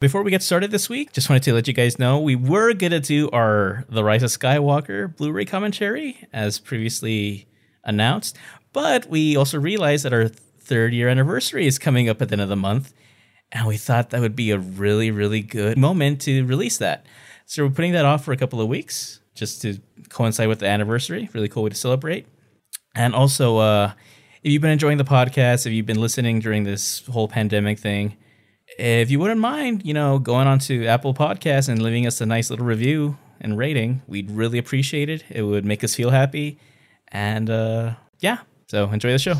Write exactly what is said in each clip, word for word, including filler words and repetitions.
Before we get started this week, just wanted to let you guys know we were going to do our The Rise of Skywalker Blu-ray commentary, as previously announced, but we also realized that our third year anniversary is coming up at the end of the month, and we thought that would be a really, really good moment to release that. So we're putting that off for a couple of weeks, just to coincide with the anniversary. Really cool way to celebrate. And also, uh, if you've been enjoying the podcast, if you've been listening during this whole pandemic thing, if you wouldn't mind, you know, going on to Apple Podcasts and leaving us a nice little review and rating, we'd really appreciate it. It would make us feel happy. And uh, yeah, so enjoy the show.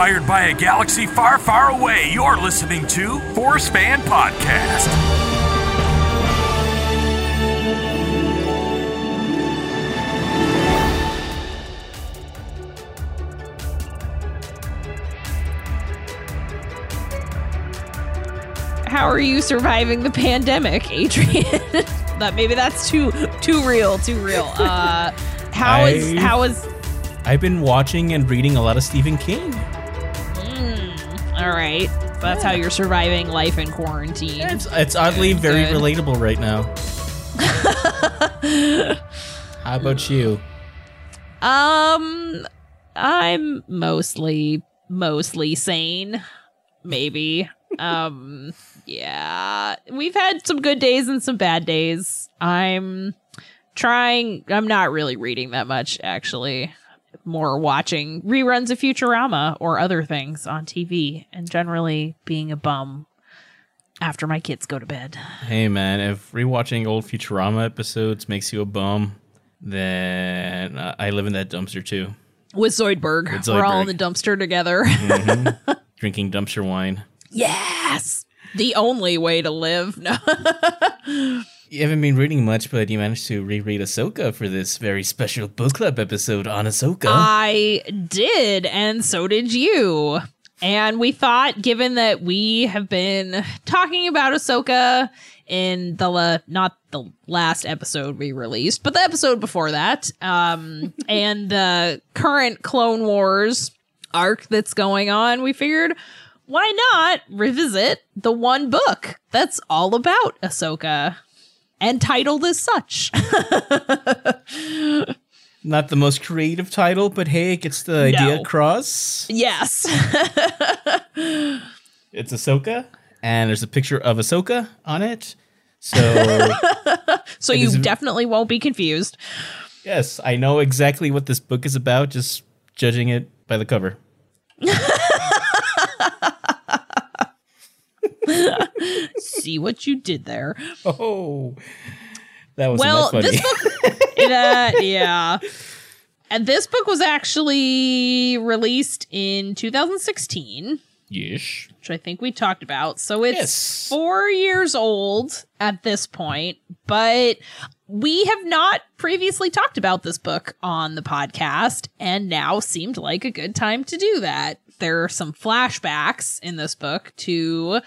Inspired by a galaxy far, far away, you're listening to Force Fan Podcast. How are you surviving the pandemic, Adrian? That maybe that's too too real, too real. Uh, how I, is how is? I've been watching and reading a lot of Stephen King. All right. So that's yeah. how you're surviving life in quarantine. It's, it's oddly good, very good. Relatable right now. How about you? Um, I'm mostly, mostly sane. Maybe. um, yeah. We've had some good days and some bad days. I'm trying. I'm not really reading that much, actually. More watching reruns of Futurama or other things on T V and generally being a bum after my kids go to bed. Hey, man, if rewatching old Futurama episodes makes you a bum, then I live in that dumpster, too. With Zoidberg. With Zoidberg. We're all in the dumpster together. Mm-hmm. Drinking dumpster wine. Yes! The only way to live. No. You haven't been reading much, but you managed to reread Ahsoka for this very special book club episode on Ahsoka. I did, and so did you. And we thought, given that we have been talking about Ahsoka in the, la- not the last episode we released, but the episode before that, um, and the current Clone Wars arc that's going on, we figured, why not revisit the one book that's all about Ahsoka? And titled as such. Not the most creative title, but hey, it gets the no. idea across. Yes. It's Ahsoka, and there's a picture of Ahsoka on it. So, so you is, definitely won't be confused. Yes, I know exactly what this book is about, just judging it by the cover. See what you did there. Oh, that was well. Funny. This book, it, uh, yeah, and this book was actually released in two thousand sixteen. Yes, which I think we talked about. So it's yes. four years old at this point, but we have not previously talked about this book on the podcast, and now seemed like a good time to do that. There are some flashbacks in this book to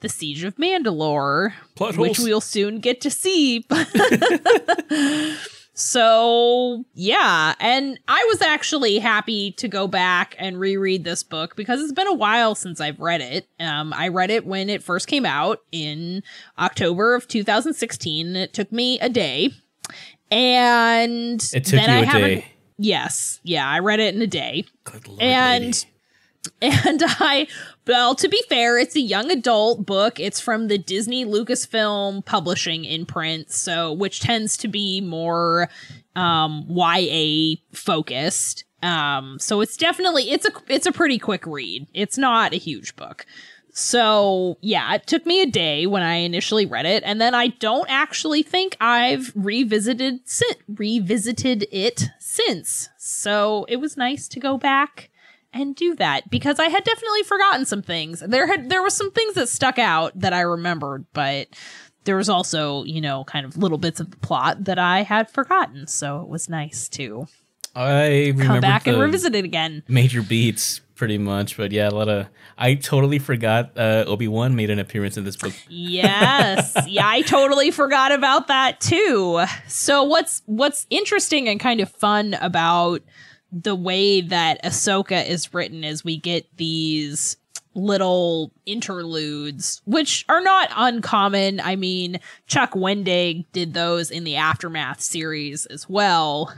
the Siege of Mandalore, Plot which holes. We'll soon get to see. So, yeah. And I was actually happy to go back and reread this book because it's been a while since I've read it. Um, I read it when it first came out in October of two thousand sixteen. It took me a day. And it took then you I a haven't, day. Yes. Yeah. I read it in a day. Good Lord, and lady. And I, well, to be fair, it's a young adult book. It's from the Disney Lucasfilm publishing imprint, so which tends to be more um, Y A focused. Um, so it's definitely it's a it's a pretty quick read. It's not a huge book. So, yeah, it took me a day when I initially read it. And then I don't actually think I've revisited revisited it since. So it was nice to go back and do that, because I had definitely forgotten some things. There had there was some things that stuck out that I remembered, but there was also, you know, kind of little bits of the plot that I had forgotten. So it was nice to I come back and revisit it again. Major beats, pretty much. But yeah, a lot of, I totally forgot uh, Obi-Wan made an appearance in this book. Yes. Yeah, I totally forgot about that too. So what's what's interesting and kind of fun about the way that Ahsoka is written is we get these little interludes, which are not uncommon. I mean, Chuck Wendig did those in the Aftermath series as well,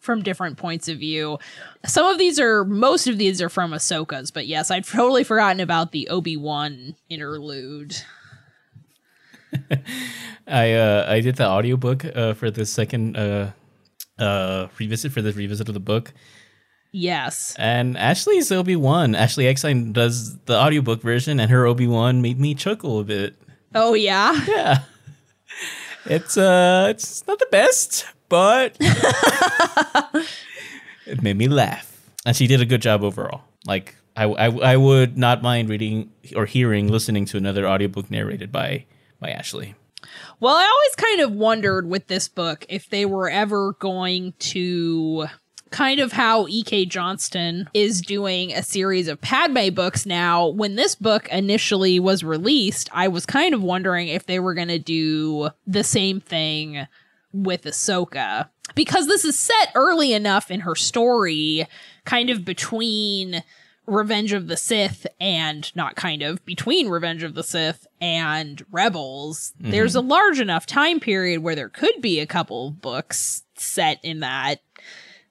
from different points of view. Some of these are, most of these are from Ahsoka's, but yes, I'd totally forgotten about the Obi-Wan interlude. I uh, I did the audiobook uh, for the second uh, uh, revisit, for the revisit of the book. Yes. And Ashley's Obi-Wan, Ashley Eckstein does the audiobook version, and her Obi-Wan made me chuckle a bit. Oh, yeah? Yeah. It's uh, it's not the best, but it made me laugh. And she did a good job overall. Like, I, I, I would not mind reading or hearing, listening to another audiobook narrated by, by Ashley. Well, I always kind of wondered with this book if they were ever going to... kind of how E K. Johnston is doing a series of Padme books now. When this book initially was released, I was kind of wondering if they were going to do the same thing with Ahsoka, because this is set early enough in her story, kind of between Revenge of the Sith and not kind of between Revenge of the Sith and Rebels. Mm-hmm. There's a large enough time period where there could be a couple of books set in that.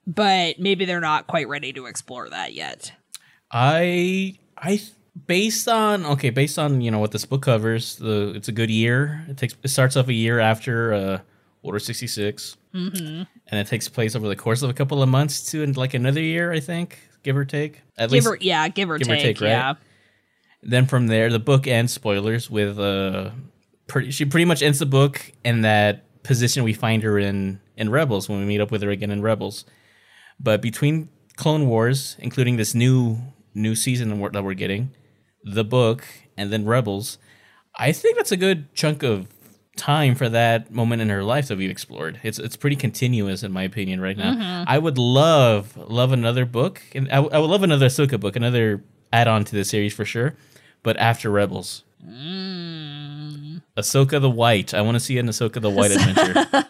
But maybe they're not quite ready to explore that yet. I, I, based on, okay, based on, you know, what this book covers, the, it's a good year. It takes, it starts off a year after uh, Order sixty-six. Mm-hmm. And it takes place over the course of a couple of months to, and like another year, I think, give or take. At give least, or, yeah, give or give take, or take right? Yeah. Then from there, the book ends, spoilers, with, uh, pretty, she pretty much ends the book in that position we find her in, in Rebels, when we meet up with her again in Rebels. But between Clone Wars, including this new new season that we're getting, the book, and then Rebels, I think that's a good chunk of time for that moment in her life that we've explored. It's it's pretty continuous, in my opinion, right now. Mm-hmm. I would love love another book, and I, I would love another Ahsoka book, another add-on to the series for sure, but after Rebels. Mm. Ahsoka the White. I want to see an Ahsoka the White adventure.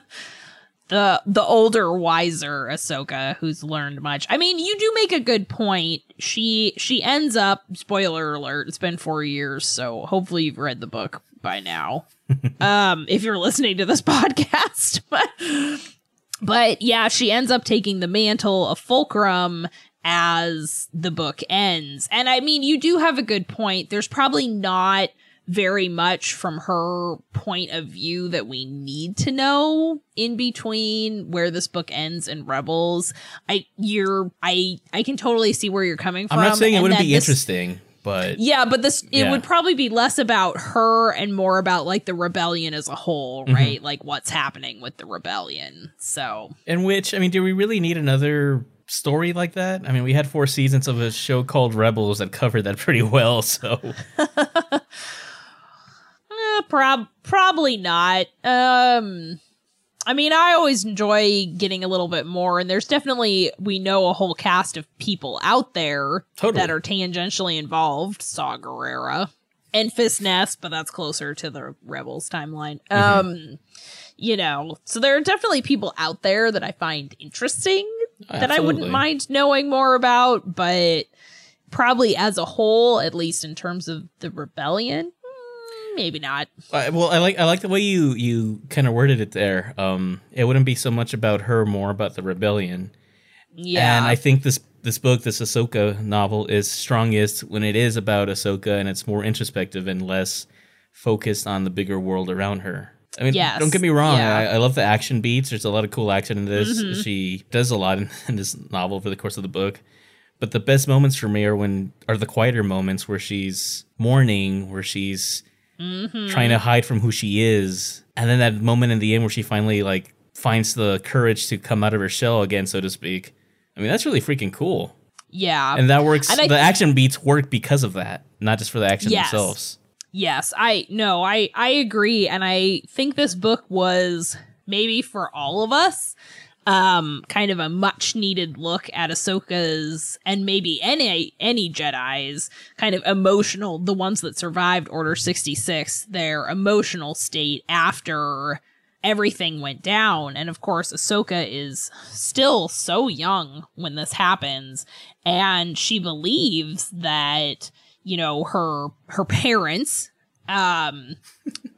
The the older, wiser Ahsoka who's learned much. I mean, you do make a good point. She she ends up, spoiler alert, it's been four years, so hopefully you've read the book by now. um, if you're listening to this podcast. But, but yeah, she ends up taking the mantle of Fulcrum as the book ends. And I mean, you do have a good point. There's probably not very much from her point of view that we need to know in between where this book ends and Rebels. I you're I I can totally see where you're coming from. I'm not saying it wouldn't be this, interesting, but yeah, but this yeah. it would probably be less about her and more about like the rebellion as a whole, right? Mm-hmm. Like what's happening with the rebellion. So, and which I mean, do we really need another story like that? I mean, we had four seasons of a show called Rebels that covered that pretty well, so. Prob- probably not. Um, I mean, I always enjoy getting a little bit more, and there's definitely, we know a whole cast of people out there totally. That are tangentially involved. Saw Gerrera and Fist Nest, but that's closer to the Rebels timeline. Mm-hmm. Um, you know, so there are definitely people out there that I find interesting Absolutely. That I wouldn't mind knowing more about, but probably as a whole, at least in terms of the rebellion. Maybe not. Uh, well, I like I like the way you, you kind of worded it there. Um, it wouldn't be so much about her, more about the rebellion. Yeah. And I think this this book, this Ahsoka novel, is strongest when it is about Ahsoka and it's more introspective and less focused on the bigger world around her. I mean, yes. Don't get me wrong. Yeah. I, I love the action beats. There's a lot of cool action in this. Mm-hmm. She does a lot in, in this novel for the course of the book. But the best moments for me are when are the quieter moments where she's mourning, where she's... Mm-hmm. trying to hide from who she is, and then that moment in the end where she finally like finds the courage to come out of her shell again, so to speak. I mean, that's really freaking cool. Yeah, and that works. And I, the action beats work because of that, not just for the action yes. themselves. Yes, I no, I I agree, and I think this book was maybe for all of us um, kind of a much needed look at Ahsoka's and maybe any any Jedi's kind of emotional, the ones that survived Order sixty-six, their emotional state after everything went down. And of course, Ahsoka is still so young when this happens, and she believes that, you know, her her parents um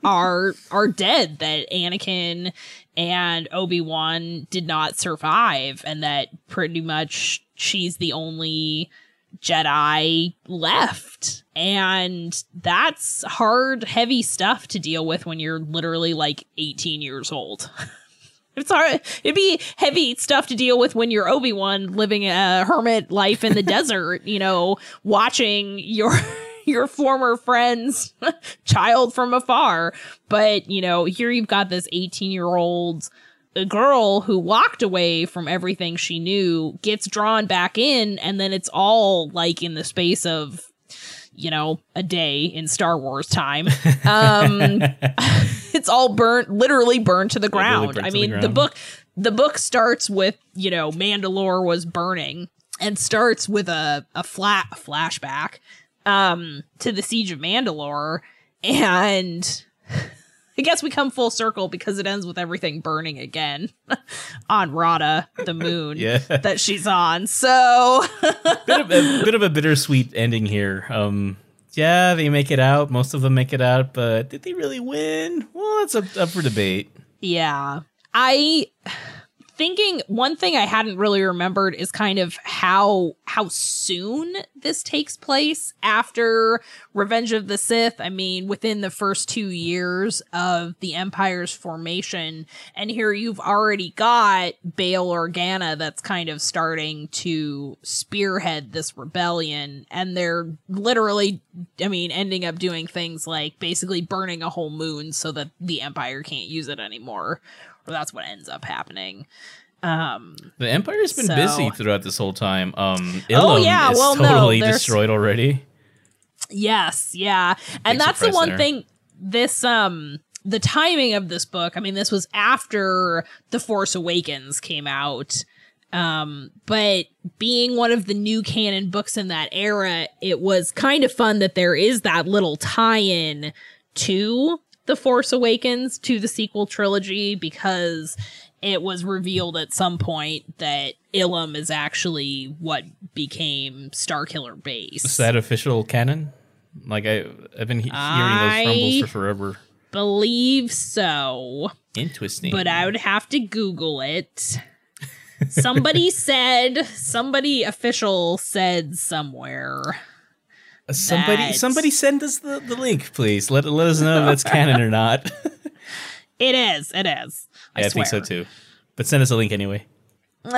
are are dead, that Anakin and Obi-Wan did not survive, and that pretty much she's the only Jedi left. And that's hard, heavy stuff to deal with when you're literally like eighteen years old. It's hard. It'd be heavy stuff to deal with when you're Obi-Wan living a hermit life in the desert, you know, watching your your former friend's child from afar. But, you know, here you've got this eighteen-year-old girl who walked away from everything she knew, gets drawn back in, and then it's all, like, in the space of, you know, a day in Star Wars time. Um, it's all burnt, literally burned to the ground. Really I mean, the, the book the book starts with, you know, Mandalore was burning, and starts with a, a flat flashback Um, to the Siege of Mandalore, and I guess we come full circle because it ends with everything burning again on Rada, the moon yeah. that she's on. So bit of a, bit of a bittersweet ending here. Um, yeah, they make it out. Most of them make it out, but did they really win? Well, that's up, up for debate. Yeah, I thinking one thing I hadn't really remembered is kind of how how soon this takes place after Revenge of the Sith. I mean, within the first two years of the Empire's formation, and here you've already got Bail Organa that's kind of starting to spearhead this rebellion, and they're literally, I mean, ending up doing things like basically burning a whole moon so that the Empire can't use it anymore. Well, that's what ends up happening. Um, the Empire's been so busy throughout this whole time. Um, Ilum oh, yeah. is well, totally no, destroyed already. Yes, yeah. And that's the one there. thing, this, um, the timing of this book, I mean, this was after The Force Awakens came out, um, but being one of the new canon books in that era, it was kind of fun that there is that little tie-in to The Force Awakens, to the sequel trilogy, because it was revealed at some point that Ilum is actually what became Starkiller Base. Is that official canon? Like, I, I've been he- hearing I those rumbles for forever. Believe so. Interesting. But I would have to Google it. Somebody said, somebody official said somewhere... Somebody that's... somebody send us the, the link, please. Let let us know if that's canon or not. It is. It is. I, yeah, I think so, too. But send us a link anyway. But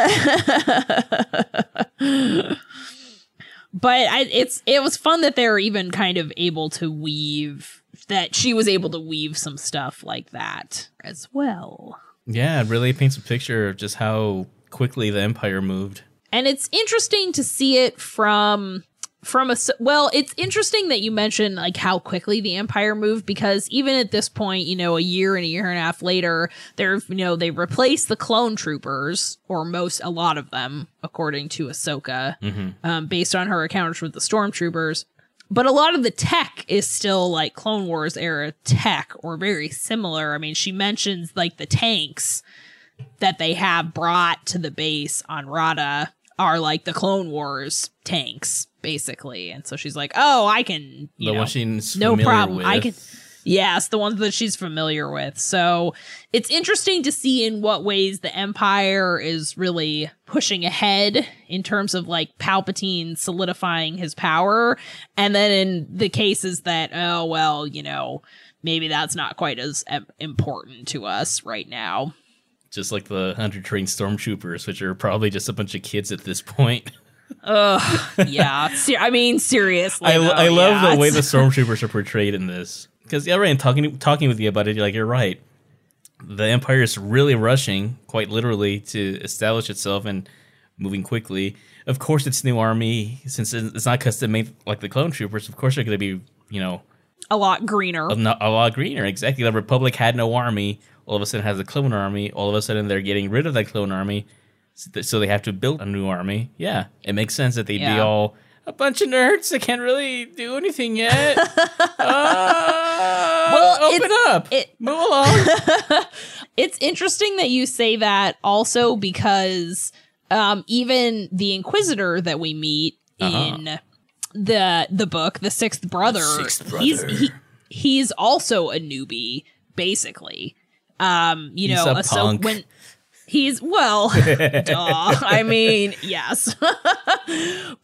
I, it's it was fun that they were even kind of able to weave, that she was able to weave some stuff like that as well. Yeah, it really paints a picture of just how quickly the Empire moved. And it's interesting to see it from... From a well, it's interesting that you mentioned like how quickly the Empire moved, because even at this point, you know, a year and a year and a half later, they're you know they replaced the clone troopers, or most a lot of them, according to Ahsoka, mm-hmm. um, based on her encounters with the stormtroopers. But a lot of the tech is still like Clone Wars era tech, or very similar. I mean, she mentions like the tanks that they have brought to the base on Rada are like the Clone Wars tanks, basically. And so she's like, oh, I can, you the know, she's no problem. With. I can, yes, the ones that she's familiar with. So it's interesting to see in what ways the Empire is really pushing ahead in terms of like Palpatine solidifying his power. And then in the cases that, oh, well, you know, maybe that's not quite as important to us right now. Just like the under-trained stormtroopers, which are probably just a bunch of kids at this point. Ugh, yeah. Se- I mean, seriously. I, though, I yeah, love the it's... way the stormtroopers are portrayed in this. Because, yeah, right, and talking, talking with you about it, you're like, you're right. The Empire is really rushing, quite literally, to establish itself and moving quickly. Of course, it's new army. Since it's not custom-made like the clone troopers, of course they're going to be, you know... A lot greener. A, a lot greener, exactly. The Republic had no army. all of a sudden has a clone army. All of a sudden they're getting rid of that clone army, so they have to build a new army. Yeah, it makes sense that they'd yeah. be all a bunch of nerds that can't really do anything yet. uh, well, open up. It, Move along. It's interesting that you say that also because um, even the Inquisitor that we meet uh-huh. in the the book, The Sixth Brother, Sixth Brother. he's he, he's also a newbie, basically. Um, you he's know, a so punk. when He's, well, duh, I mean, yes.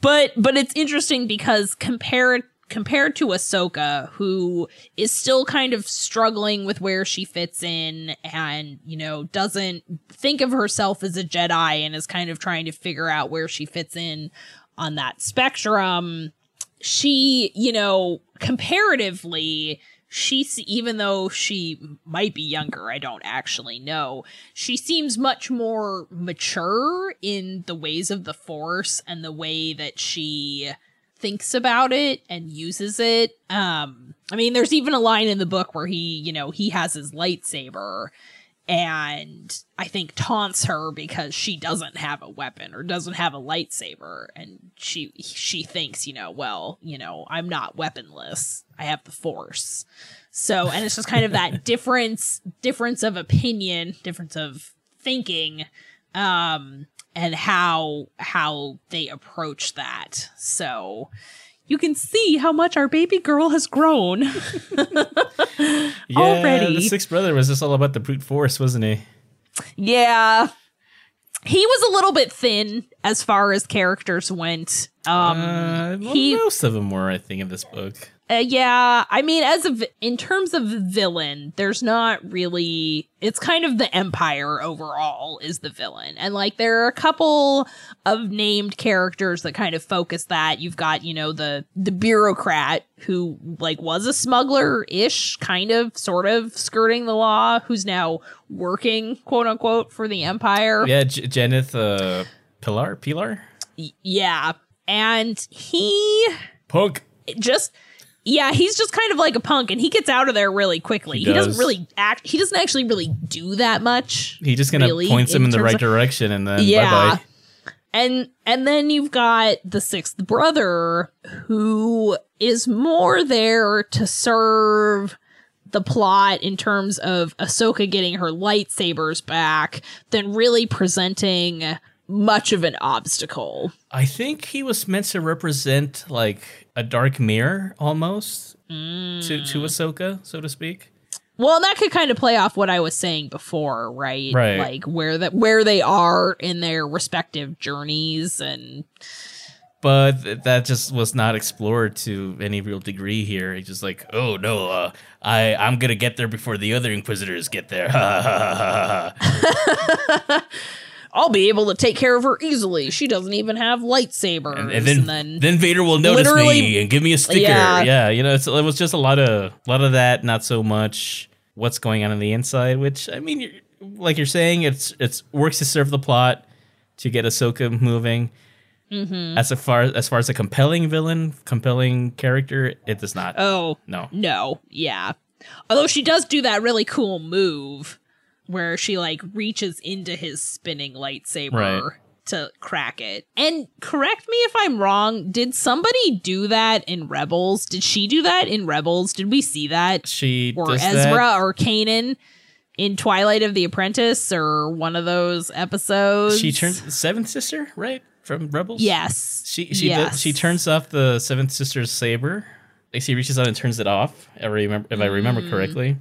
but but it's interesting because compared, compared to Ahsoka, who is still kind of struggling with where she fits in and, you know, doesn't think of herself as a Jedi and is kind of trying to figure out where she fits in on that spectrum, she, you know, comparatively... She, even though she might be younger, I don't actually know, she seems much more mature in the ways of the Force and the way that she thinks about it and uses it. Um, I mean, there's even a line in the book where he, you know, he has his lightsaber and I think taunts her because she doesn't have a weapon or doesn't have a lightsaber. And she she thinks, you know, well, you know, I'm not weaponless. I have the Force. So, and it's just kind of that difference, difference of opinion, difference of thinking, um, and how, how they approach that. So you can see how much our baby girl has grown yeah, already. The Sixth Brother was just all about the brute force, wasn't he? Yeah. He was a little bit thin as far as characters went. Um, uh, well, he, most of them were, I think, in this book. Uh, yeah, I mean, as of in terms of villain, there's not really. It's kind of the Empire overall is the villain, and like there are a couple of named characters that kind of focus that. You've got, you know, the the bureaucrat who like was a smuggler ish, kind of, sort of skirting the law, who's now working, quote unquote, for the Empire. Yeah, J- Jenith uh, Pilar, Pilar. Y- yeah, and he punk just. Yeah, he's just kind of like a punk, and he gets out of there really quickly. He, he does. doesn't really act. He doesn't actually really do that much. He just kind of really, points him in the right of, direction, and then yeah. bye-bye. And and then you've got the Sixth Brother, who is more there to serve the plot in terms of Ahsoka getting her lightsabers back than really presenting much of an obstacle. I think he was meant to represent like a dark mirror almost mm. to, to Ahsoka, so to speak. Well, that could kind of play off what I was saying before, right? Right. Like where that where they are in their respective journeys, and but th- that just was not explored to any real degree here. It's just like, oh no, uh, I I'm gonna get there before the other Inquisitors get there. I'll be able to take care of her easily. She doesn't even have lightsabers. And, and, then, and then, then Vader will notice me and give me a sticker. Yeah, yeah, you know, it's, it was just a lot of a lot of that. Not so much what's going on on the inside. Which I mean, you're, like you're saying, it's it's works to serve the plot to get Ahsoka moving. Mm-hmm. As far as far as a compelling villain, compelling character, it does not. Oh no, no, yeah. Although she does do that really cool move where she like reaches into his spinning lightsaber right. to crack it. And correct me if I'm wrong, did somebody do that in Rebels? Did she do that in Rebels? Did we see that? She or does Ezra that. Or Kanan in Twilight of the Apprentice or one of those episodes? She turns Seventh Sister, right? From Rebels? Yes. She she yes. Does, she turns off the Seventh Sister's saber. Like she reaches out and turns it off, I remember, if I remember mm. correctly.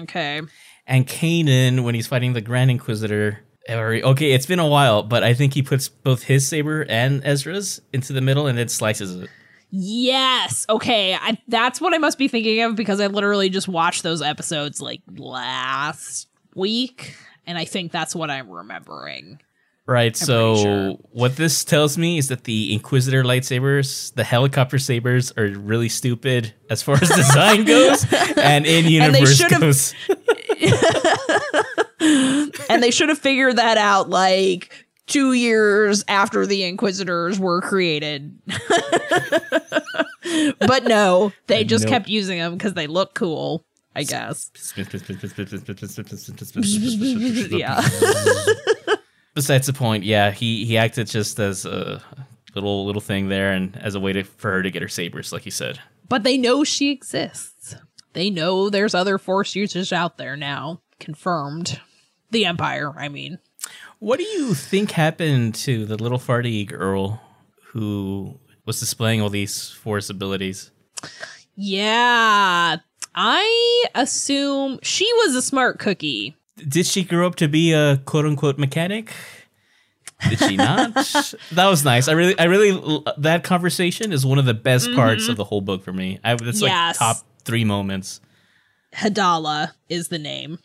Okay. And Kanan, when he's fighting the Grand Inquisitor, okay, it's been a while, but I think he puts both his saber and Ezra's into the middle and then slices it. Yes. Okay. I, that's what I must be thinking of because I literally just watched those episodes like last week, and I think that's what I'm remembering. Right. I'm so sure. What this tells me is that the Inquisitor lightsabers, the helicopter sabers, are really stupid as far as design goes and in-universe and goes. And they should have figured that out like two years after the Inquisitors were created. But no, they just nope. kept using them because they look cool. I guess. Yeah. Besides the point, yeah, he he acted just as a little little thing there, and as a way to, for her to get her sabers, like he said. But they know she exists. They know there's other Force users out there now. Confirmed. The Empire, I mean. What do you think happened to the little Fardi girl who was displaying all these Force abilities? Yeah, I assume she was a smart cookie. Did she grow up to be a quote-unquote mechanic? Did she not? That was nice. I really, I really, that conversation is one of the best mm-hmm. parts of the whole book for me. I, that's yes. like top three moments. Hadala is the name.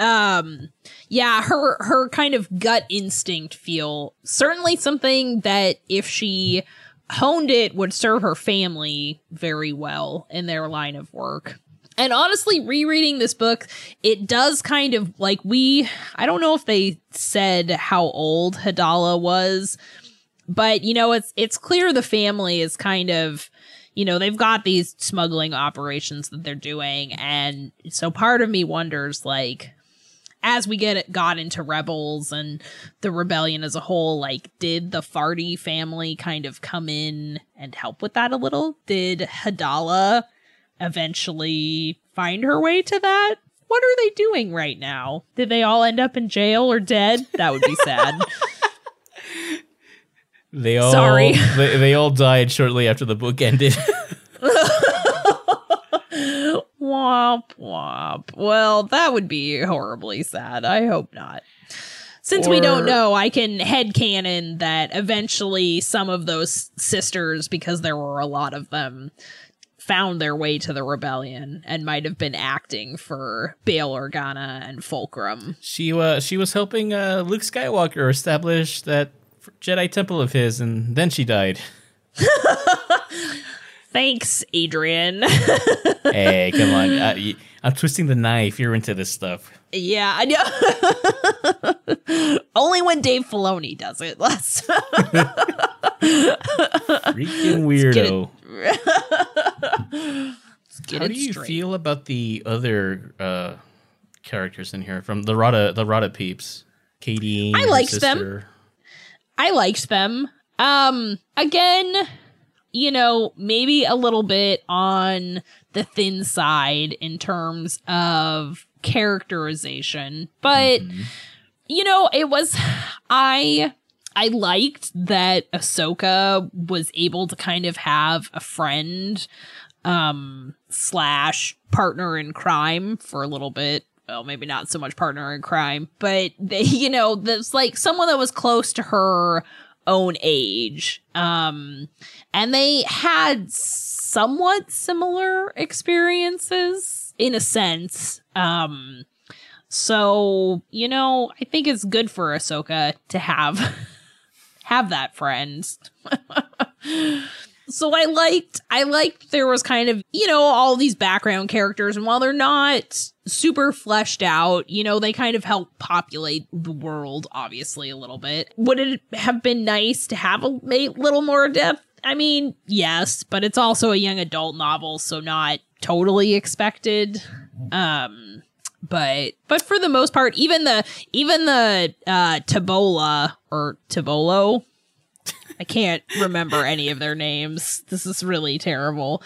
Um, yeah, her, her kind of gut instinct feel, certainly something that if she honed it would serve her family very well in their line of work. And honestly, rereading this book, it does kind of like we, I don't know if they said how old Hadala was, but, you know, it's, it's clear the family is kind of, you know, they've got these smuggling operations that they're doing. And so part of me wonders, like, as we get got into Rebels and the rebellion as a whole, like, did the Fardi family kind of come in and help with that a little? Did Hadala eventually find her way to that? What are they doing right now? Did they all end up in jail or dead? That would be sad. They all Sorry. They, they all died shortly after the book ended. Womp womp. Well, that would be horribly sad. I hope not. Since or, we don't know, I can headcanon that eventually some of those sisters, because there were a lot of them, found their way to the rebellion and might have been acting for Bail Organa and Fulcrum. She, uh, she was helping uh, Luke Skywalker establish that Jedi temple of his, and then she died. Thanks, Adrian. Hey, come on. I, I'm twisting the knife. You're into this stuff. Yeah, I know. Only when Dave Filoni does it. Freaking weirdo. Let's get it, Let's get How it do you straight. Feel about the other uh, characters in here from the Rada, the Rada peeps? Katie, I liked sister. them. I liked them. Um, again... you know, maybe a little bit on the thin side in terms of characterization. But, mm-hmm. you know, it was, I, I liked that Ahsoka was able to kind of have a friend um, slash partner in crime for a little bit. Well, maybe not so much partner in crime, but, they, you know, there's like someone that was close to her own age, um and they had somewhat similar experiences in a sense, um so you know I think it's good for Ahsoka to have have that friend. So I liked I liked there was kind of, you know, all these background characters, and while they're not super fleshed out, you know, they kind of help populate the world, obviously, a little bit. Would it have been nice to have a, a little more depth? I mean, yes, but it's also a young adult novel, so not totally expected. Um, but but for the most part, even the even the uh, Tabola or Tabolo. I can't remember any of their names. This is really terrible.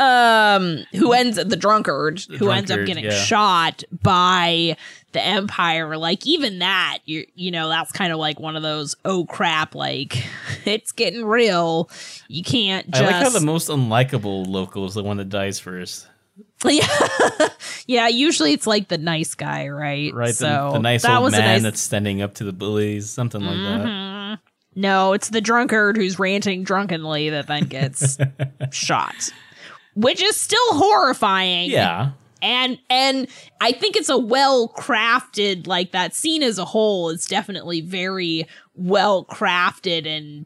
Um, who ends the drunkard the who drunkard, ends up getting yeah. shot by the Empire? Like even that, you you know, that's kind of like one of those oh crap, like it's getting real. You can't. Just... I like how the most unlikable local is the one that dies first. Yeah, yeah. Usually it's like the nice guy, right? Right. So the, the nice that old man nice... that's standing up to the bullies, something like mm-hmm. that. No, it's the drunkard who's ranting drunkenly that then gets shot, which is still horrifying. Yeah. And and I think it's a well-crafted, like that scene as a whole is definitely very well-crafted. And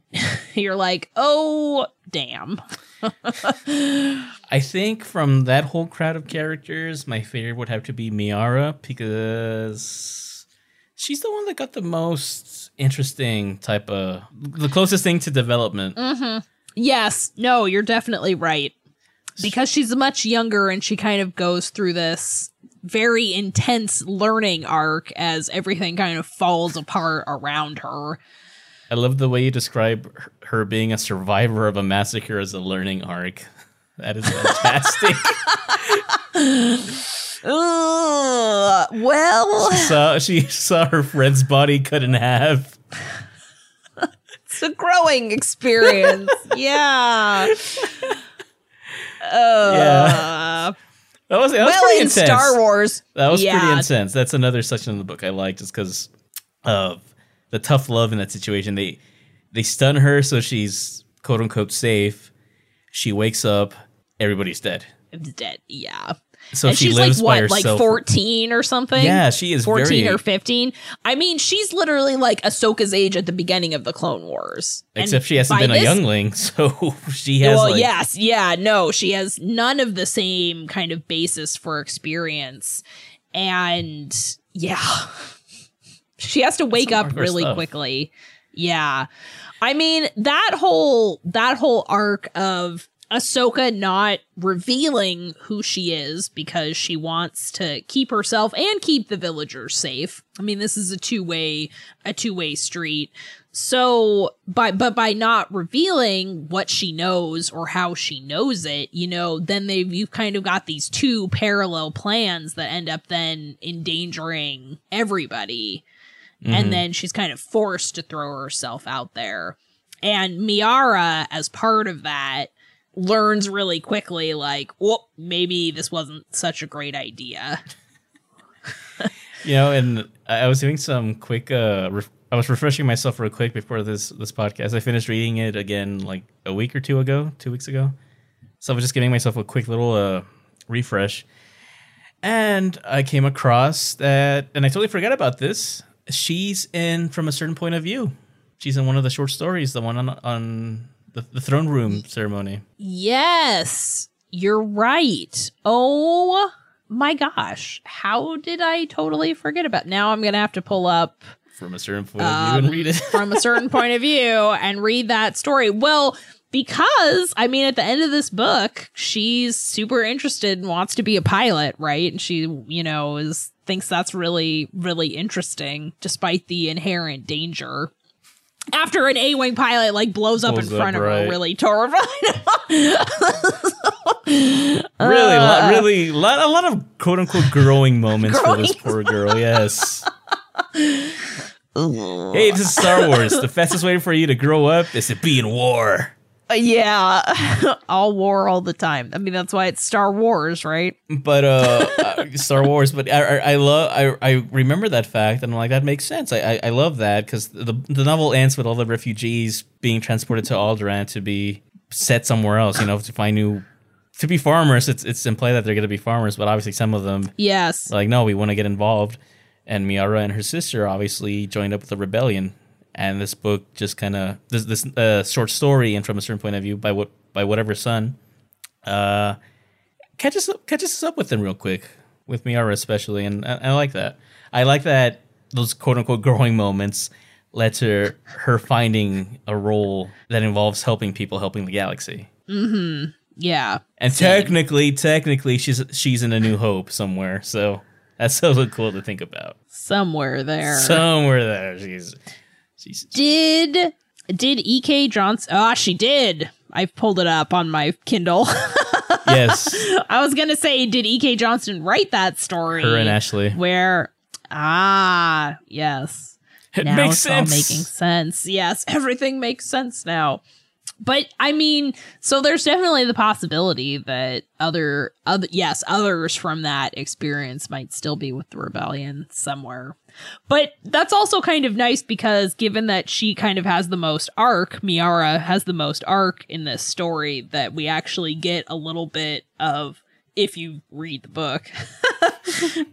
you're like, oh, damn. I think from that whole crowd of characters, my favorite would have to be Miara, because she's the one that got the most... interesting type of the closest thing to development. Mm-hmm. Yes, no, you're definitely right, because she's much younger and she kind of goes through this very intense learning arc as everything kind of falls apart around her. I love the way you describe her being a survivor of a massacre as a learning arc. That is fantastic. Ugh, well, she saw, she saw her friend's body cut in half. It's a growing experience. Yeah. Uh, yeah. That was, that was well, pretty intense. Star Wars. That was yeah. pretty intense. That's another section of the book I liked, just because of the tough love in that situation. They they stun her, so she's quote unquote safe. She wakes up. Everybody's dead. It's dead. Yeah. So and she she's lives like, what, by herself. Like fourteen or something? Yeah, she is fourteen very... or fifteen. I mean, she's literally like Ahsoka's age at the beginning of the Clone Wars. Except and she hasn't been this... a youngling, so she has Well, like... yes, yeah, no, she has none of the same kind of basis for experience. And yeah, she has to wake up really stuff. quickly. Yeah. I mean, that whole that whole arc of Ahsoka not revealing who she is because she wants to keep herself and keep the villagers safe. I mean, this is a two-way, a two-way street. So, by, but by not revealing what she knows or how she knows it, you know, then they've, you've kind of got these two parallel plans that end up then endangering everybody. Mm-hmm. And then she's kind of forced to throw herself out there. And Miara, as part of that, learns really quickly, like, well, maybe this wasn't such a great idea. You know, and I was doing some quick, uh, ref- I was refreshing myself real quick before this this podcast. I finished reading it again, like, a week or two ago, two weeks ago. So I was just giving myself a quick little uh, refresh. And I came across that, and I totally forgot about this, she's in From a Certain Point of View. She's in one of the short stories, the one on... on The, the throne room ceremony. Yes, you're right. Oh my gosh. How did I totally forget about? Now I'm going to have to pull up From a Certain Point um, of View and read it. From a Certain Point of View and read that story. Well, because, I mean, at the end of this book, she's super interested and wants to be a pilot, right? And she, you know, is thinks that's really, really interesting, despite the inherent danger. After an A-wing pilot like blows up blows in front up, of right. her, really terrified. really, uh, lot, really, lot, a lot of quote unquote growing moments growing for this poor girl. Yes. Hey, this is Star Wars. The fastest way for you to grow up is to be in war. Uh, yeah, all war all the time. I mean, that's why it's Star Wars, right? But uh, Star Wars. But I, I, I love. I, I remember that fact, and I'm like, that makes sense. I, I, I love that because the the novel ends with all the refugees being transported to Alderaan to be set somewhere else. You know, to find new, to be farmers. It's it's implied that they're going to be farmers, but obviously some of them, yes, like no, we want to get involved. And Miara and her sister obviously joined up with the rebellion. And this book just kind of this this uh, short story and From a Certain Point of View by what by whatever son uh, catches up, catches us up with them real quick, with Miara especially, and I, I like that. I like that those quote unquote growing moments led to her finding a role that involves helping people, helping the galaxy. Mm-hmm. Yeah. And same. technically, technically, she's she's in A New Hope somewhere. So that's so cool to think about. Somewhere there. Somewhere there. She's. Jesus. Did did E K. Johnston? Ah, oh, she did. I pulled it up on my Kindle. Yes, I was gonna say, did E K. Johnston write that story? Her and Ashley. Where? Ah, yes. It now makes it's sense. All making sense. Yes, everything makes sense now. But I mean, so there's definitely the possibility that other, other, yes, others from that experience might still be with the rebellion somewhere. But that's also kind of nice because given that she kind of has the most arc, Miara has the most arc in this story, that we actually get a little bit of, if you read the book,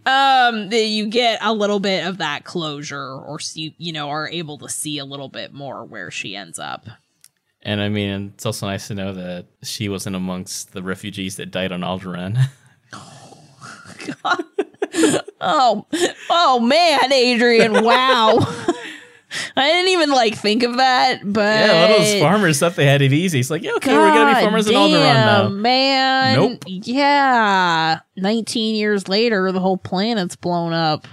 um, that you get a little bit of that closure, or see, you know, are able to see a little bit more where she ends up. And I mean, it's also nice to know that she wasn't amongst the refugees that died on Alderaan. Oh, God. oh, oh man, Adrian, wow. I didn't even like think of that, but yeah, all those farmers thought they had it easy. It's like, yeah, okay, God, we're gonna be farmers damn, in Alderaan now. Man, nope. Yeah, nineteen years later, the whole planet's blown up.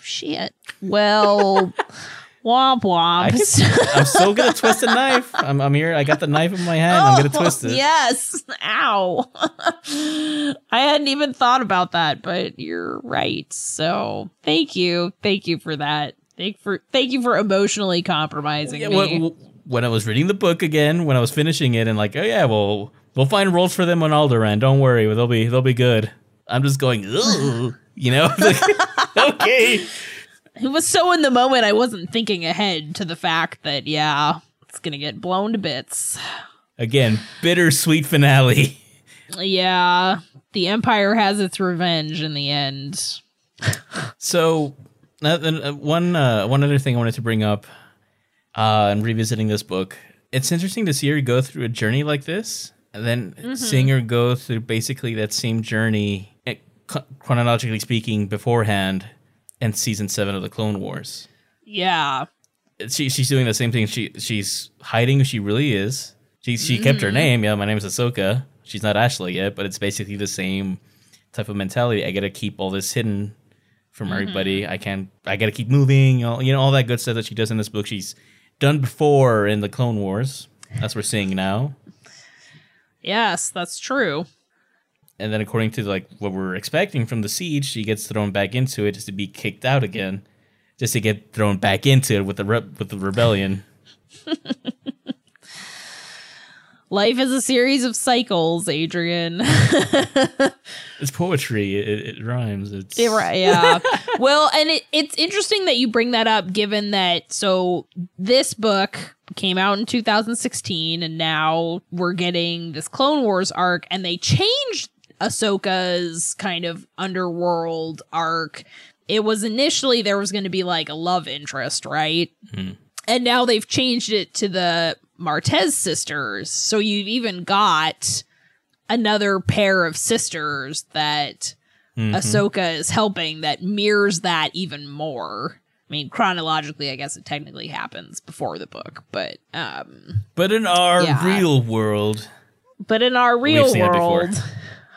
Shit. Well, womp womp. Can, I'm so gonna twist a knife. I'm, I'm here. I got the knife in my hand. Oh, I'm gonna twist it. Yes. Ow. I hadn't even thought about that, but you're right. So thank you, thank you for that. Thank for thank you for emotionally compromising yeah, me. Well, when I was reading the book again, when I was finishing it, and like, oh yeah, well, we'll find roles for them on Alderaan. Don't worry, they'll be they'll be good. I'm just going, ooh, you know, like, okay. It was so in the moment, I wasn't thinking ahead to the fact that yeah, it's gonna get blown to bits. Again, bittersweet finale. Yeah, the Empire has its revenge in the end. So. Uh, one uh, one other thing I wanted to bring up uh, in revisiting this book, it's interesting to see her go through a journey like this, and then mm-hmm. seeing her go through basically that same journey, chronologically speaking, beforehand in season seven of the Clone Wars. Yeah, she she's doing the same thing. She she's hiding who she really is. She she mm-hmm. kept her name. Yeah, my name is Ahsoka. She's not Ashley yet, but it's basically the same type of mentality. I gotta keep all this hidden from everybody. Mm-hmm. I can't, I gotta keep moving, you know, you know, all that good stuff that she does in this book. She's done before in the Clone Wars. That's what we're seeing now. Yes, that's true. And then according to like what we're expecting from the siege, she gets thrown back into it just to be kicked out again, just to get thrown back into it with the, re- with the rebellion. Life is a series of cycles, Adrian. It's poetry. It, it rhymes. It's it, yeah. Well, and it, it's interesting that you bring that up, given that so this book came out in two thousand sixteen, and now we're getting this Clone Wars arc, and they changed Ahsoka's kind of underworld arc. It was initially there was going to be like a love interest, right? Mm-hmm. And now they've changed it to the Martez sisters, so you've even got another pair of sisters that mm-hmm. Ahsoka is helping that mirrors that even more. I mean, chronologically, I guess it technically happens before the book, but um, but in our yeah. real world, but in our real world,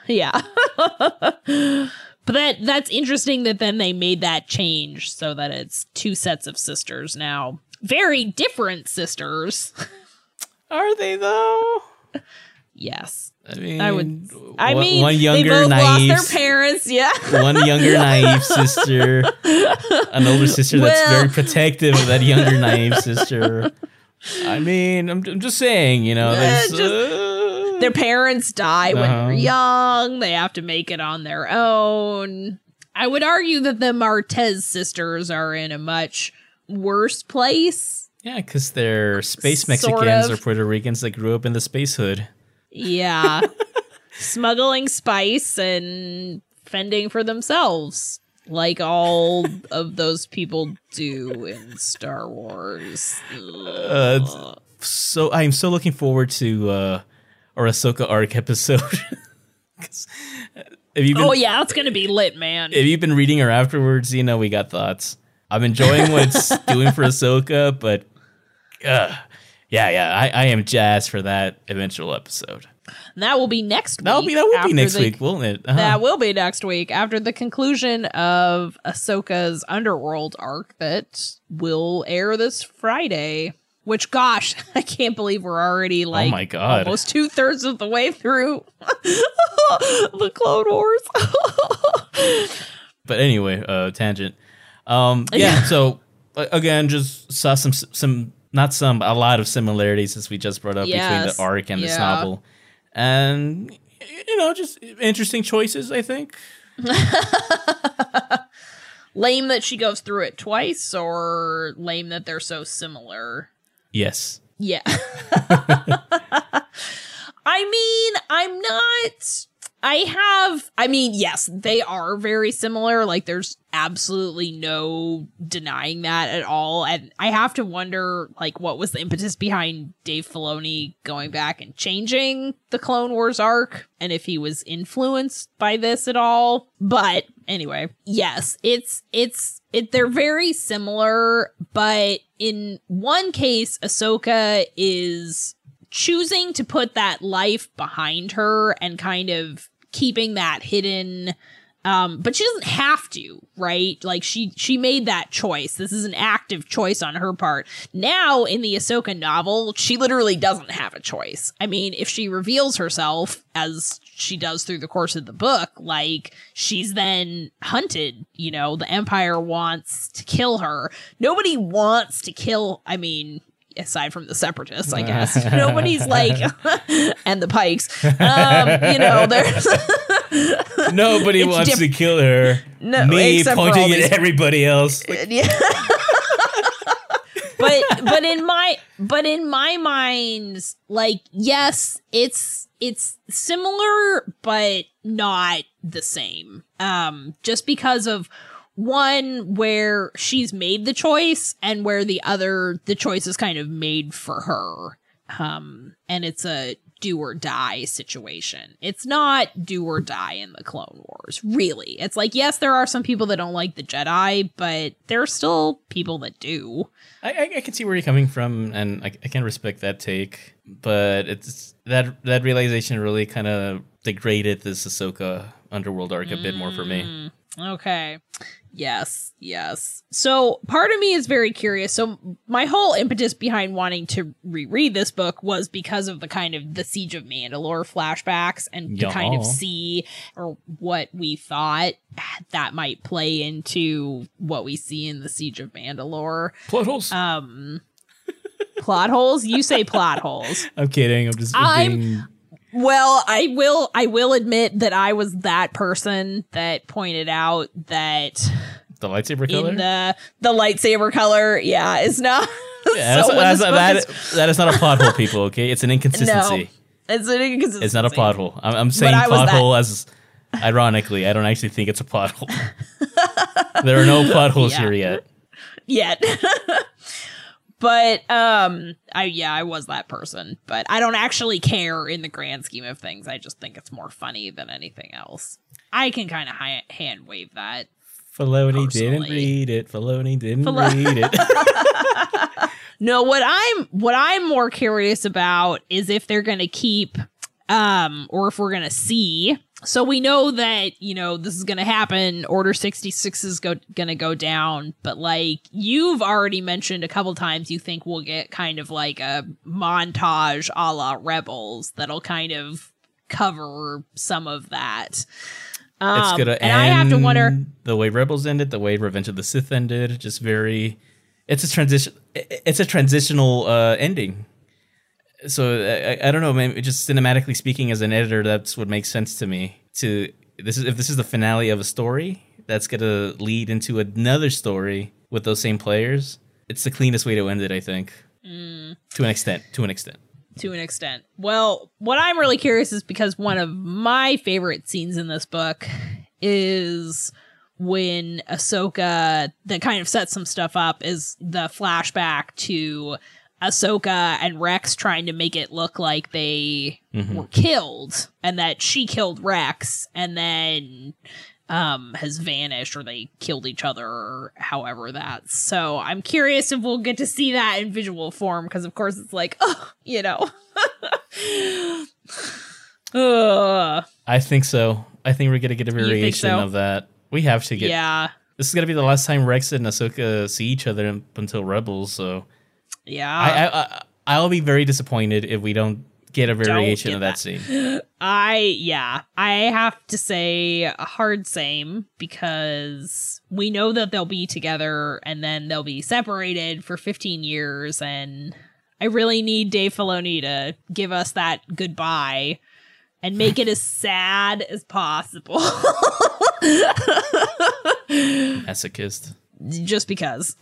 yeah. But that that's interesting that then they made that change so that it's two sets of sisters now, very different sisters. Are they though? Yes. I mean, I would. I one, mean, one younger, they both naive, lost their parents. Yeah, one younger naive sister, an older sister well. that's very protective of that younger naive sister. I mean, I'm, I'm just saying, you know, yeah, just, uh, their parents die uh, when they're young. They have to make it on their own. I would argue that the Martez sisters are in a much worse place. Yeah, because they're space Mexicans sort of. Or Puerto Ricans that grew up in the space hood. Yeah. Smuggling spice and fending for themselves, like all of those people do in Star Wars. Uh, so I'm so looking forward to uh, our Ahsoka arc episode. been, oh, yeah, it's going to be lit, man. If you've been reading her afterwards, you know we got thoughts. I'm enjoying what it's doing for Ahsoka, but... Uh, yeah, yeah, I, I am jazzed for that eventual episode. That will be next week. That will be, that will be next the, week, won't it? Uh-huh. That will be next week after the conclusion of Ahsoka's Underworld arc that will air this Friday. Which, gosh, I can't believe we're already like oh my God. almost two thirds of the way through the Clone Wars. But anyway, uh, tangent. Um, yeah. So again, just saw some some. Not some, a lot of similarities as we just brought up yes. between the arc and yeah. this novel. And, you know, just interesting choices, I think. Lame that she goes through it twice, or lame that they're so similar? Yes. Yeah. I mean, I'm not... I have, I mean, yes, they are very similar. Like, there's absolutely no denying that at all. And I have to wonder, like, what was the impetus behind Dave Filoni going back and changing the Clone Wars arc? And if he was influenced by this at all. But anyway, yes, it's it's it. They're very similar, but in one case, Ahsoka is choosing to put that life behind her and kind of keeping that hidden. Um, but she doesn't have to, right? Like, she, she made that choice. This is an active choice on her part. Now, in the Ahsoka novel, she literally doesn't have a choice. I mean, if she reveals herself, as she does through the course of the book, like, she's then hunted, you know, the Empire wants to kill her. Nobody wants to kill, I mean... aside from the Separatists, I guess. Nobody's like, and the Pikes. Um, you know, there's... Nobody wants dip- to kill her. No, me pointing at people. Everybody else. Like- yeah. but but in my but in my mind, like, yes, it's it's similar but not the same. Um, just because of one where she's made the choice and where the other, the choice is kind of made for her. Um, and it's a do or die situation. It's not do or die in the Clone Wars, really. It's like, yes, there are some people that don't like the Jedi, but there are still people that do. I, I, I can see where you're coming from, and I, I can respect that take. But it's that that realization really kind of degraded this Ahsoka Underworld arc a mm. bit more for me. Okay. Yes, yes. So part of me is very curious. So my whole impetus behind wanting to reread this book was because of the kind of the Siege of Mandalore flashbacks and Y'all. to kind of see or what we thought that might play into what we see in the Siege of Mandalore. Plot holes. Um, plot holes? You say plot holes. I'm kidding. I'm just I'm. Being... Well, I will I will admit that I was that person that pointed out that the lightsaber color in the the lightsaber color, yeah, is not yeah, so that's, that's, that, is, that is not a plot hole, people, okay? It's an inconsistency. No, it's an inconsistency. It's not a plot hole. I'm, I'm saying plot hole as ironically. I don't actually think it's a plot hole. There are no plot holes yeah. here yet. Yet. But, um, I, yeah, I was that person, but I don't actually care in the grand scheme of things. I just think it's more funny than anything else. I can kind of hi- hand wave that. Filoni didn't read it. Filoni didn't Fil- read it. No, what I'm, what I'm more curious about is if they're going to keep, um, or if we're going to see. So we know that, you know, this is going to happen. Order sixty-six is go- going to go down. But, like, you've already mentioned a couple times you think we'll get kind of like a montage a la Rebels that'll kind of cover some of that. Um, it's going to end and I have to wonder, the way Rebels ended, the way Revenge of the Sith ended, just very... It's a transition. It's a transitional uh, ending. So I, I don't know, man, just cinematically speaking, as an editor, that's what makes sense to me. To this is if this is the finale of a story, that's gonna lead into another story with those same players. It's the cleanest way to end it, I think. Mm. To an extent. To an extent. To an extent. Well, what I'm really curious is because one of my favorite scenes in this book is when Ahsoka, that kind of sets some stuff up, is the flashback to Ahsoka and Rex trying to make it look like they mm-hmm. were killed and that she killed Rex and then um, has vanished, or they killed each other, or however that. So I'm curious if we'll get to see that in visual form, because of course it's like, oh, you know. uh, I think so. I think we're going to get a variation so? of that. We have to get. Yeah. This is going to be the last time Rex and Ahsoka see each other up until Rebels, so. Yeah, I, I, I, I'll be very disappointed if we don't get a variation get of that, that scene. I, yeah, I have to say a hard same, because we know that they'll be together and then they'll be separated for fifteen years. And I really need Dave Filoni to give us that goodbye and make it as sad as possible. Masochist. Just because.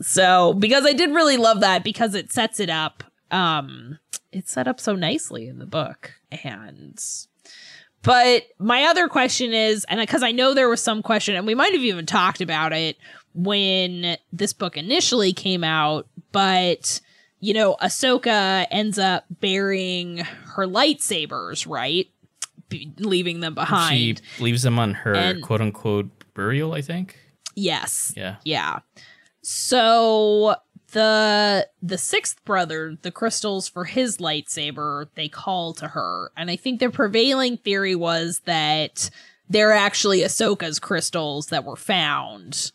So, because I did really love that, because it sets it up. Um, it's set up so nicely in the book. And, but my other question is, and because I know there was some question, and we might have even talked about it when this book initially came out, but, you know, Ahsoka ends up burying her lightsabers, right? leaving them behind. She leaves them on her and, quote unquote burial, I think. Yes. Yeah. Yeah. So the the sixth brother, the crystals for his lightsaber, they call to her. And I think their prevailing theory was that they're actually Ahsoka's crystals that were found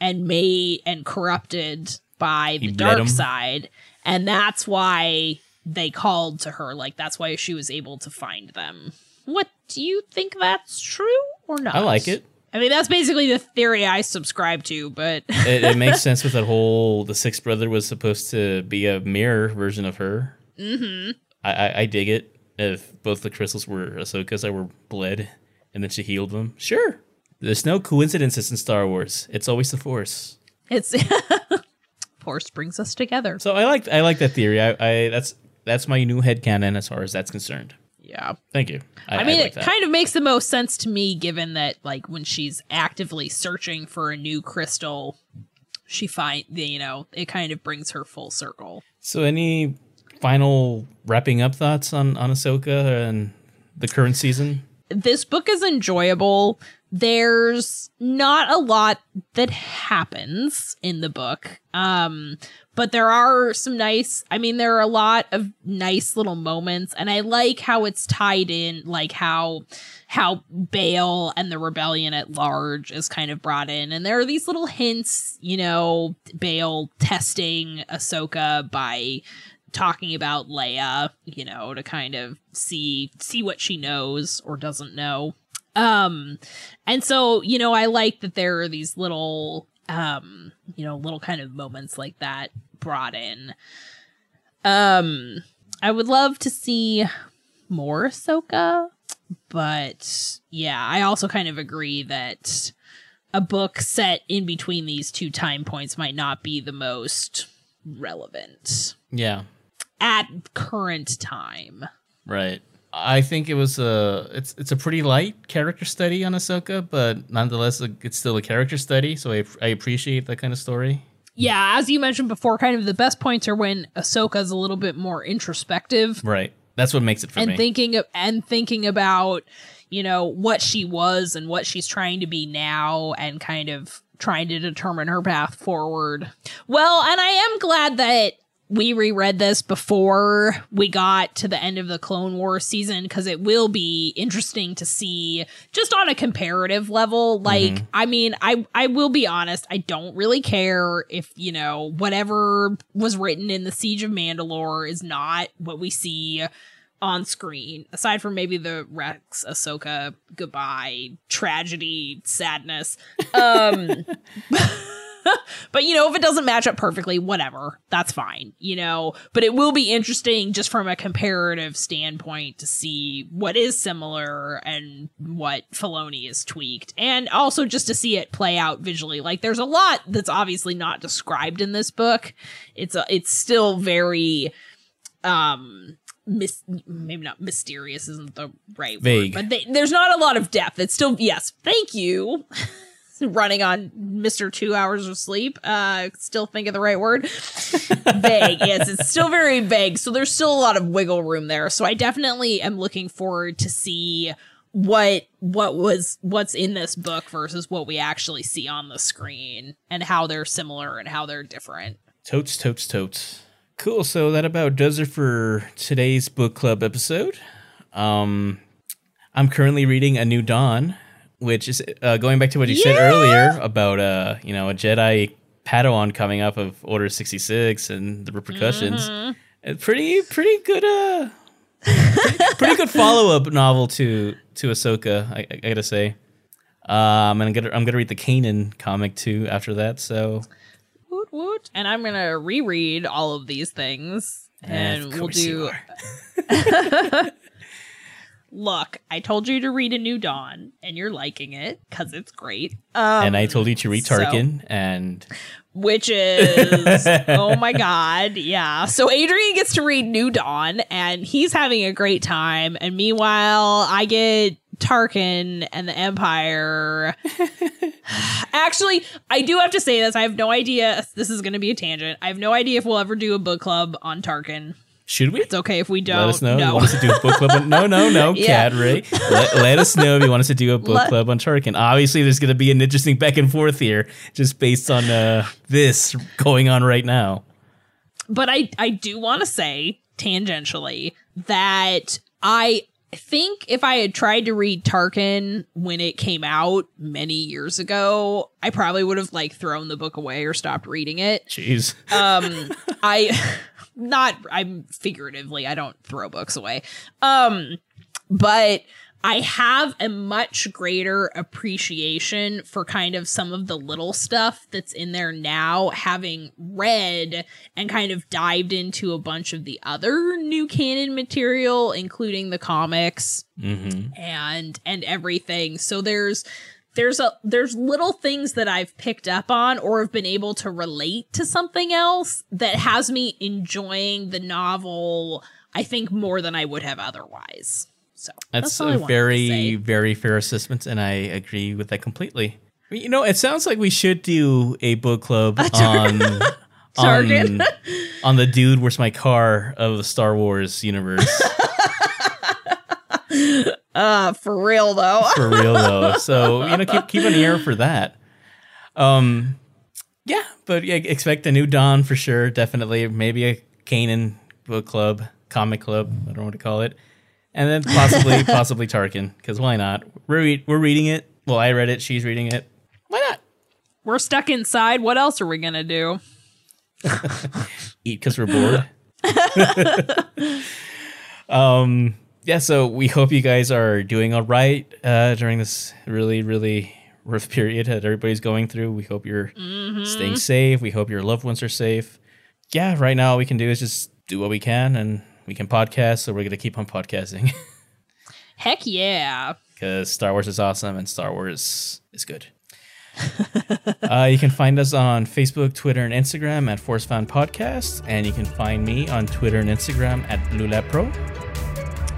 and made and corrupted by the dark side. And that's why they called to her. Like, that's why she was able to find them. What, do you think that's true or not? I like it. I mean, that's basically the theory I subscribe to, but... it, it makes sense with that whole... The Sixth Brother was supposed to be a mirror version of her. Mm-hmm. I, I, I dig it. If both the crystals were Ahsoka's, they were bled, and then she healed them. Sure. There's no coincidences in Star Wars. It's always the Force. It's... Force brings us together. So I like I like that theory. I, I that's that's my new headcanon as far as that's concerned. Yeah. Thank you. I, I mean, I like it that. Kind of makes the most sense to me, given that, like, when she's actively searching for a new crystal, she find you know it kind of brings her full circle. So, any final wrapping up thoughts on on Ahsoka and the current season? This book is enjoyable. There's not a lot that happens in the book, um, but there are some nice, I mean, there are a lot of nice little moments, and I like how it's tied in, like how how Bail and the rebellion at large is kind of brought in, and there are these little hints, you know, Bail testing Ahsoka by talking about Leia, you know, to kind of see see what she knows or doesn't know. Um, and so, you know, I like that there are these little, um, you know, little kind of moments like that brought in. Um, I would love to see more Ahsoka, but yeah, I also kind of agree that a book set in between these two time points might not be the most relevant. Yeah. At current time. Right. I think it was a it's it's a pretty light character study on Ahsoka, but nonetheless, it's still a character study. So I I appreciate that kind of story. Yeah, as you mentioned before, kind of the best points are when Ahsoka's a little bit more introspective. Right, that's what makes it for and me. And thinking of, and thinking about, you know, what she was and what she's trying to be now, and kind of trying to determine her path forward. Well, and I am glad that we reread this before we got to the end of the Clone Wars season, because it will be interesting to see just on a comparative level. Like, mm-hmm. I mean, I, I will be honest. I don't really care if, you know, whatever was written in The Siege of Mandalore is not what we see on screen, aside from maybe the Rex, Ahsoka, goodbye, tragedy, sadness. Um... But, you know, if it doesn't match up perfectly, whatever, that's fine, you know, but it will be interesting just from a comparative standpoint to see what is similar and what Filoni has tweaked, and also just to see it play out visually. Like, there's a lot that's obviously not described in this book. It's a, it's still very um mis- maybe not mysterious isn't the right Vague. word, but they, there's not a lot of depth. It's still, yes, thank you. Running on Mister Two Hours of Sleep. Uh, still think of the right word. Vague. Yes, it's still very vague. So there's still a lot of wiggle room there. So I definitely am looking forward to see what what was what's in this book versus what we actually see on the screen, and how they're similar and how they're different. Totes, totes, totes. Cool. So that about does it for today's book club episode. Um, I'm currently reading A New Dawn, which is uh, going back to what you yeah. said earlier about, uh, you know, a Jedi Padawan coming up of Order sixty-six and the repercussions. Mm-hmm. It's pretty, pretty good, uh, pretty, pretty good follow-up novel to to Ahsoka, I, I gotta say. Um, and I'm gonna I'm gonna read the Kanan comic too after that. So, woot woot, and I'm gonna reread all of these things, and of we'll do. Look, I told you to read A New Dawn, and you're liking it because it's great. Um, and I told you to read Tarkin, so, and... Which is... oh my god, yeah. So Adrian gets to read New Dawn, and he's having a great time. And meanwhile, I get Tarkin and the Empire. Actually, I do have to say this. I have no idea. This is going to be a tangent. I have no idea if we'll ever do a book club on Tarkin. Should we? It's okay if we don't. Let us know. No. You want us to do a book club? On, no, no, no, yeah. Cadre. Let, let us know if you want us to do a book let, club on Tarkin. Obviously, there's going to be an interesting back and forth here, just based on uh, this going on right now. But I, I do want to say, tangentially, that I think if I had tried to read Tarkin when it came out many years ago, I probably would have like thrown the book away or stopped reading it. Jeez. Um, I... Not, I'm figuratively, I don't throw books away. Um, but I have a much greater appreciation for kind of some of the little stuff that's in there now, having read and kind of dived into a bunch of the other new canon material, including the comics mm-hmm. and, and everything. So there's, There's a there's little things that I've picked up on or have been able to relate to something else that has me enjoying the novel, I think, more than I would have otherwise. So that's, that's a very, very fair assessment, and I agree with that completely. You know, it sounds like we should do a book club a on on, on the dude where's my car of the Star Wars universe. Uh, for real though. for real though. So you know, keep keep an ear for that. Um, yeah, but yeah, expect a new Dawn for sure. Definitely, maybe a Kanan book club, comic club. I don't know what to call it, and then possibly possibly Tarkin, because why not? We're re- we're reading it. Well, I read it. She's reading it. Why not? We're stuck inside. What else are we gonna do? Eat because we're bored. um. Yeah, so we hope you guys are doing all right uh, during this really, really rough period that everybody's going through. We hope you're mm-hmm. staying safe. We hope your loved ones are safe. Yeah, right now all we can do is just do what we can, and we can podcast, so we're going to keep on podcasting. Heck yeah. Because Star Wars is awesome, and Star Wars is good. uh, you can find us on Facebook, Twitter, and Instagram at Force Fan Podcast, and you can find me on Twitter and Instagram at Blue Lab Pro.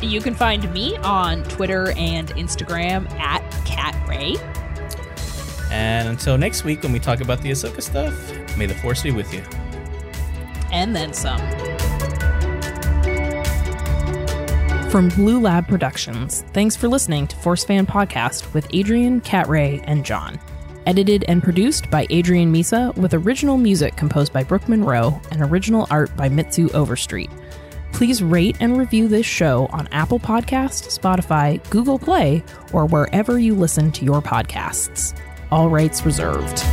You can find me on Twitter and Instagram at CatRay. And until next week when we talk about the Ahsoka stuff, may the Force be with you. And then some. From Blue Lab Productions, thanks for listening to Force Fan Podcast with Adrian, CatRay, and John. Edited and produced by Adrian Misa, with original music composed by Brooke Monroe and original art by Mitsu Overstreet. Please rate and review this show on Apple Podcasts, Spotify, Google Play, or wherever you listen to your podcasts. All rights reserved.